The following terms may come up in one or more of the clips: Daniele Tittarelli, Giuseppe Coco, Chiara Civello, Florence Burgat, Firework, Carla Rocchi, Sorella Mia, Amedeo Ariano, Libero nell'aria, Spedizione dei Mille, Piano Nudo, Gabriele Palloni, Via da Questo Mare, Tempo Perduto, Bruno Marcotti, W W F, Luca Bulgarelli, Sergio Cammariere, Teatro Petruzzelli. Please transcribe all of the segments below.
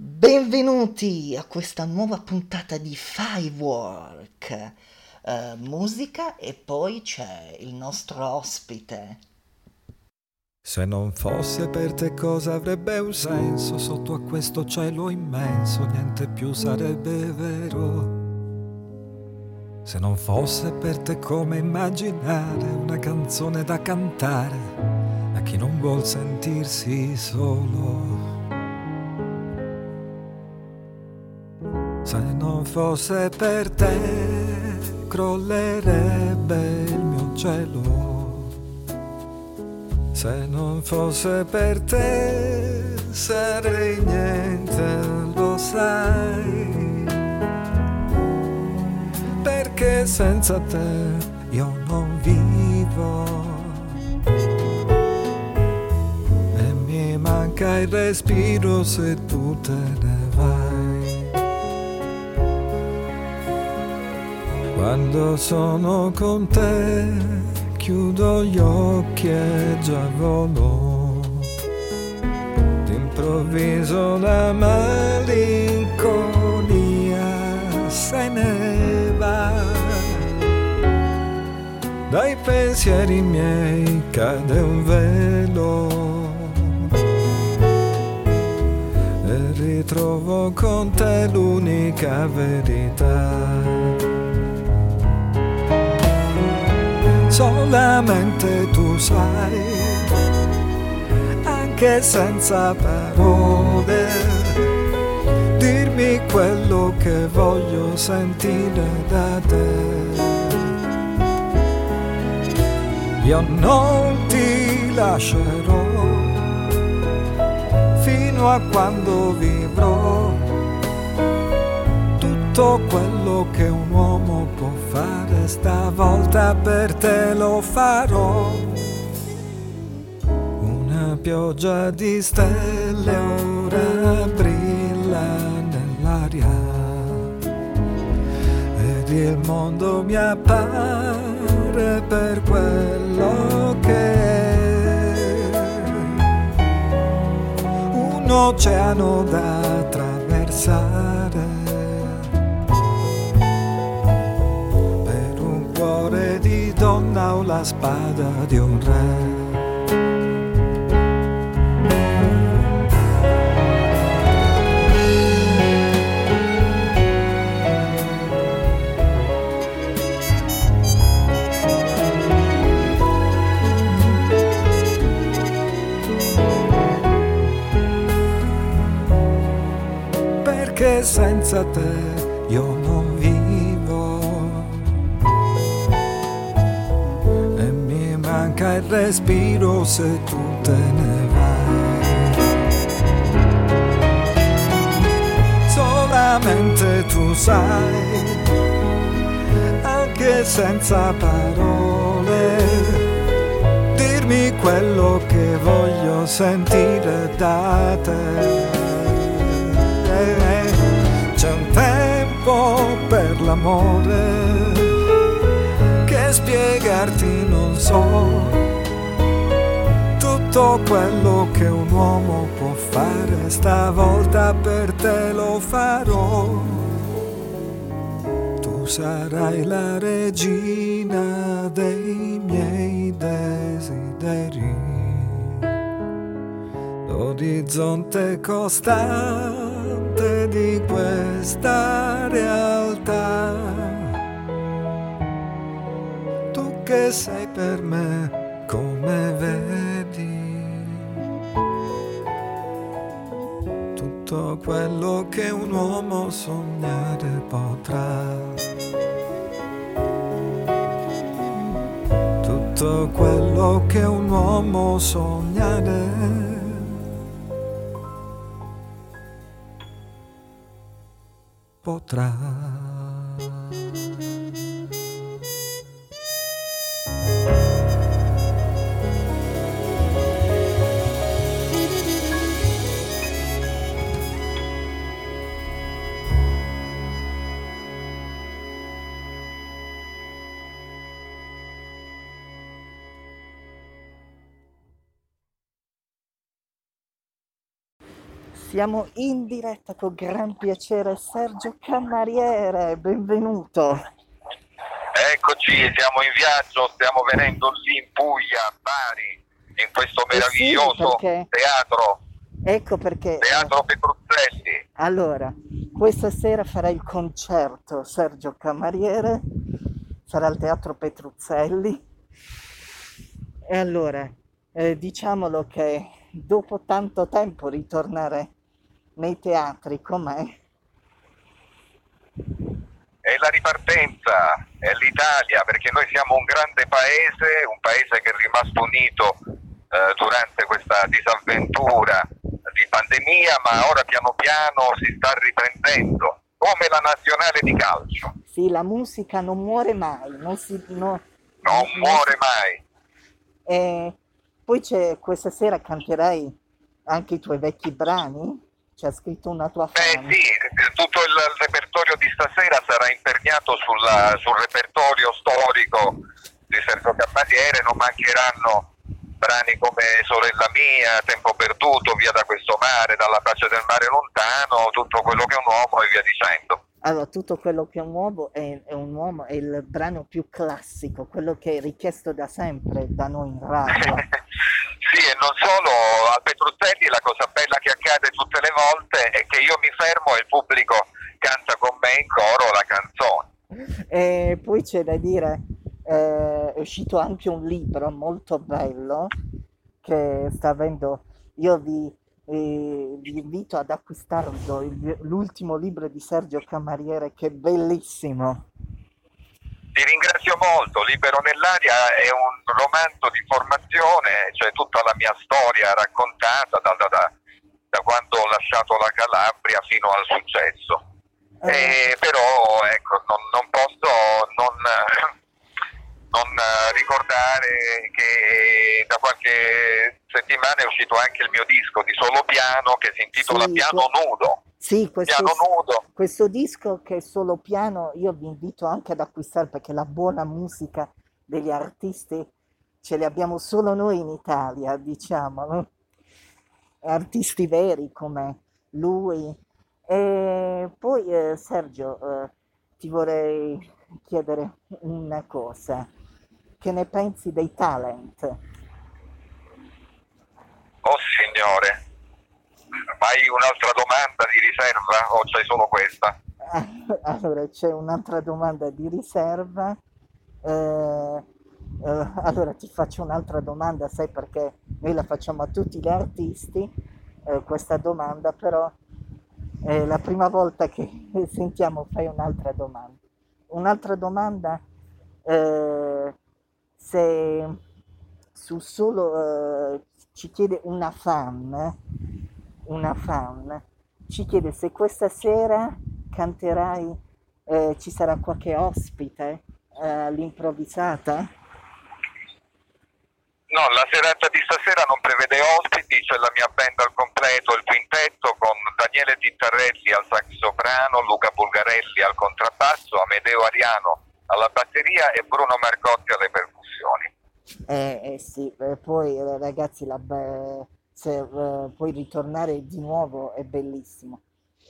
Benvenuti a questa nuova puntata di Firework, musica, e poi c'è il nostro ospite. Se non fosse per te cosa avrebbe un senso, sotto a questo cielo immenso niente più sarebbe vero. Se non fosse per te come immaginare una canzone da cantare a chi non vuol sentirsi solo. Se non fosse per te, crollerebbe il mio cielo. Se non fosse per te, sarei niente, lo sai. Perché senza te io non vivo. E mi manca il respiro se tu te ne vai. Quando sono con te, chiudo gli occhi e già volo. D'improvviso la malinconia se ne va. Dai pensieri miei cade un velo. E ritrovo con te l'unica verità. Solamente tu sai, anche senza parole, dirmi quello che voglio sentire da te. Io non ti lascerò fino a quando vivrò tutto quello che un uomo può fare. Stavolta per te lo farò. Una pioggia di stelle ora brilla nell'aria ed il mondo mi appare per quello che è, un oceano da attraversare. Di donna o la spada di un re. Perché senza te io non vivo. Il respiro se tu te ne vai. Solamente tu sai, anche senza parole, dirmi quello che voglio sentire da te. C'è un tempo per l'amore che spiegarti non so, tutto quello che un uomo può fare, stavolta per te lo farò. Tu sarai la regina dei miei desideri, l'orizzonte costante di questa realtà. Tu che sei per me come vedi, tutto quello che un uomo sognare potrà, tutto quello che un uomo sognare. Potrà. Siamo in diretta con gran piacere. Sergio Cammariere, benvenuto. Eccoci, siamo in viaggio, stiamo venendo lì in Puglia, a Bari, in questo meraviglioso teatro. Ecco perché. Teatro Petruzzelli. Allora, questa sera farà il concerto Sergio Cammariere, sarà al Teatro Petruzzelli. E allora, diciamolo che dopo tanto tempo ritornare nei teatri, com'è? È la ripartenza, è l'Italia, perché noi siamo un grande paese, un paese che è rimasto unito durante questa disavventura di pandemia, ma ora piano piano si sta riprendendo, come la nazionale di calcio. Sì, la musica non muore mai. Non muore mai. Poi c'è, questa sera canterai anche i tuoi vecchi brani? C'è scritto una tua fan. Beh sì, tutto il repertorio di stasera sarà imperniato sul repertorio storico di Sergio Cammariere, non mancheranno brani come Sorella Mia, Tempo Perduto, Via da Questo Mare, Dalla Faccia del Mare Lontano, Tutto quello che è un uomo e via dicendo. Allora, Tutto quello che è un uomo è il brano più classico, quello che è richiesto da sempre da noi in radio. Sì, e non solo, a Petruzzelli la cosa bella che accade tutte le volte è che io mi fermo e il pubblico canta con me in coro la canzone. E poi c'è da dire, è uscito anche un libro molto bello che sta avendo, io vi invito ad acquistarlo, l'ultimo libro di Sergio Cammariere che è bellissimo. Ti ringrazio molto, Libero nell'aria è un romanzo di formazione, cioè tutta la mia storia raccontata da quando ho lasciato la Calabria fino al successo. Però ecco, non posso non ricordare che da qualche settimana è uscito anche il mio disco di solo piano che si intitola Piano Nudo. Sì, questo disco che è solo piano, io vi invito anche ad acquistare perché la buona musica degli artisti ce li abbiamo solo noi in Italia, diciamo, artisti veri come lui. E poi Sergio, ti vorrei chiedere una cosa, che ne pensi dei talent? Oh signore! Ma hai un'altra domanda di riserva o c'è solo questa? Allora, c'è un'altra domanda di riserva. Allora, ti faccio un'altra domanda, sai perché noi la facciamo a tutti gli artisti, questa domanda, però è la prima volta che sentiamo fai un'altra domanda. Un'altra domanda, se su solo ci chiede una fan ci chiede se questa sera canterai, ci sarà qualche ospite all'improvvisata? No, la serata di stasera non prevede ospiti, c'è la mia band al completo, il quintetto con Daniele Tittarelli al saxoprano, Luca Bulgarelli al contrabbasso, Amedeo Ariano alla batteria e Bruno Marcotti alle percussioni. Sì, poi ragazzi puoi ritornare di nuovo, è bellissimo.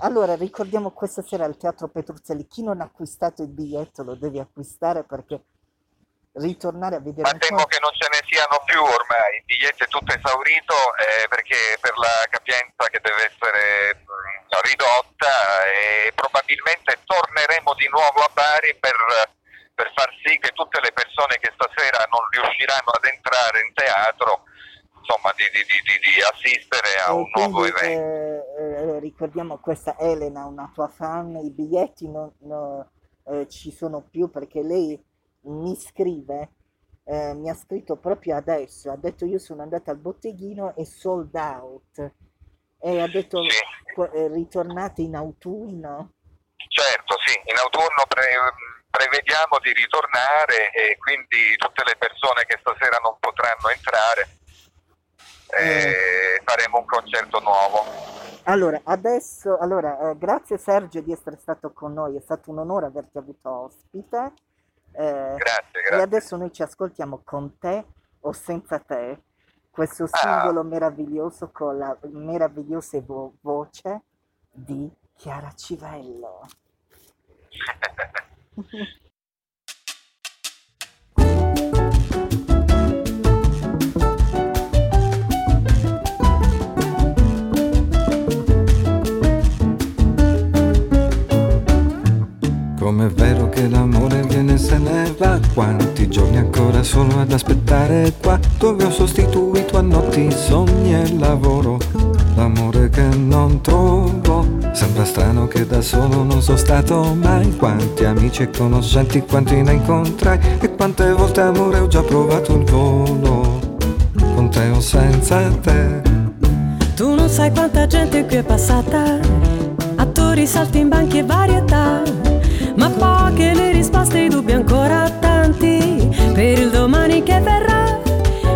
Allora, ricordiamo questa sera al Teatro Petruzzelli, chi non ha acquistato il biglietto lo devi acquistare perché ritornare a vedere. Ma temo che non ce ne siano più ormai, il biglietto è tutto esaurito, perché per la capienza che deve essere ridotta, e probabilmente torneremo di nuovo a Bari per far sì che tutte le persone che stasera non riusciranno ad entrare in teatro, insomma, di assistere a un nuovo evento. Ricordiamo questa Elena, una tua fan, i biglietti non ci sono più perché lei mi scrive, mi ha scritto proprio adesso, ha detto io sono andata al botteghino e sold out, e ha detto sì. Ritornate in autunno? Certo, sì, in autunno prevediamo di ritornare e quindi tutte le persone che stasera non potranno entrare faremo un concerto nuovo. Allora, grazie Sergio di essere stato con noi, è stato un onore averti avuto ospite. Grazie. E adesso noi ci ascoltiamo Con te o senza te, questo singolo meraviglioso con la meravigliosa voce di Chiara Civello. Com'è vero che l'amore viene e se ne va, quanti giorni ancora sono ad aspettare qua, dove ho sostituito a notti sogni e lavoro, l'amore che non trovo. Sembra strano che da solo non sono stato mai, quanti amici e conoscenti, quanti ne incontrai, e quante volte amore ho già provato il volo, con te o senza te. Tu non sai quanta gente qui è passata, attori, salti in banchi e varietà, ma poche le risposte, i dubbi ancora tanti per il domani che verrà.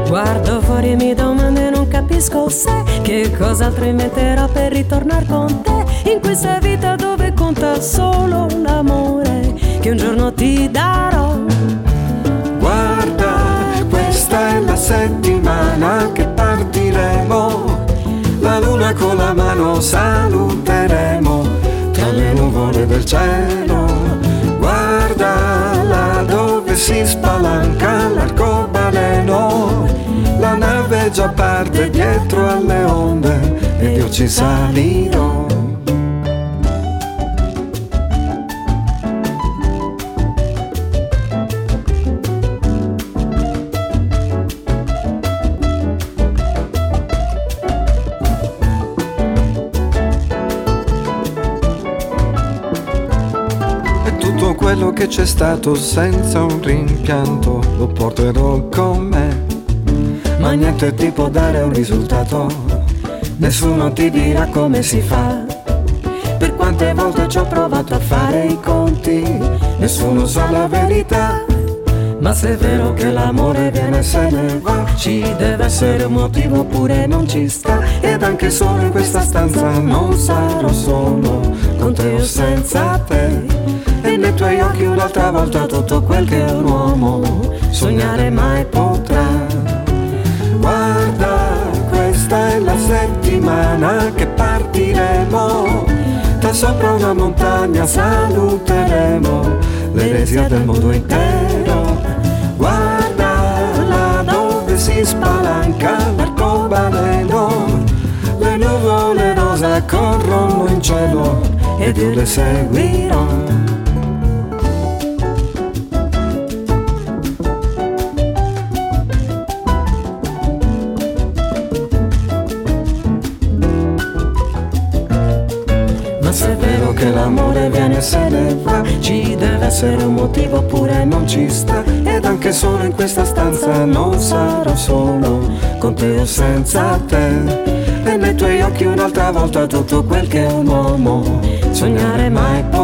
Guardo fuori e mi domando e non capisco se che cos'altro inventerò per ritornare con te, in questa vita dove conta solo l'amore che un giorno ti darò. Guarda, questa è la settimana che partiremo, la luna con la mano saluteremo tra le nuvole del cielo. Guarda là dove si spalanca l'arcobaleno, la nave già parte dietro alle onde ed io ci salirò. Quello che c'è stato senza un rimpianto lo porterò con me, ma niente ti può dare un risultato, nessuno ti dirà come si fa, per quante volte ci ho provato a fare i conti, nessuno sa la verità. Ma se è vero che l'amore viene e se ne va, ci deve essere un motivo oppure non ci sta, ed anche solo in questa stanza non sarò solo, con te o senza te. E nei tuoi occhi un'altra volta tutto quel che un uomo sognare mai potrà. Guarda, questa è la settimana che partiremo, da sopra una montagna saluteremo l'eresia del mondo intero. Guarda, là dove si spalanca l'arcobaleno, le nuvole rosa corrono in cielo ed io le seguirò. Che l'amore viene e se ne va, ci deve essere un motivo oppure non ci sta, ed anche solo in questa stanza non sarò solo, con te o senza te. E nei tuoi occhi un'altra volta tutto quel che un uomo sognare mai può.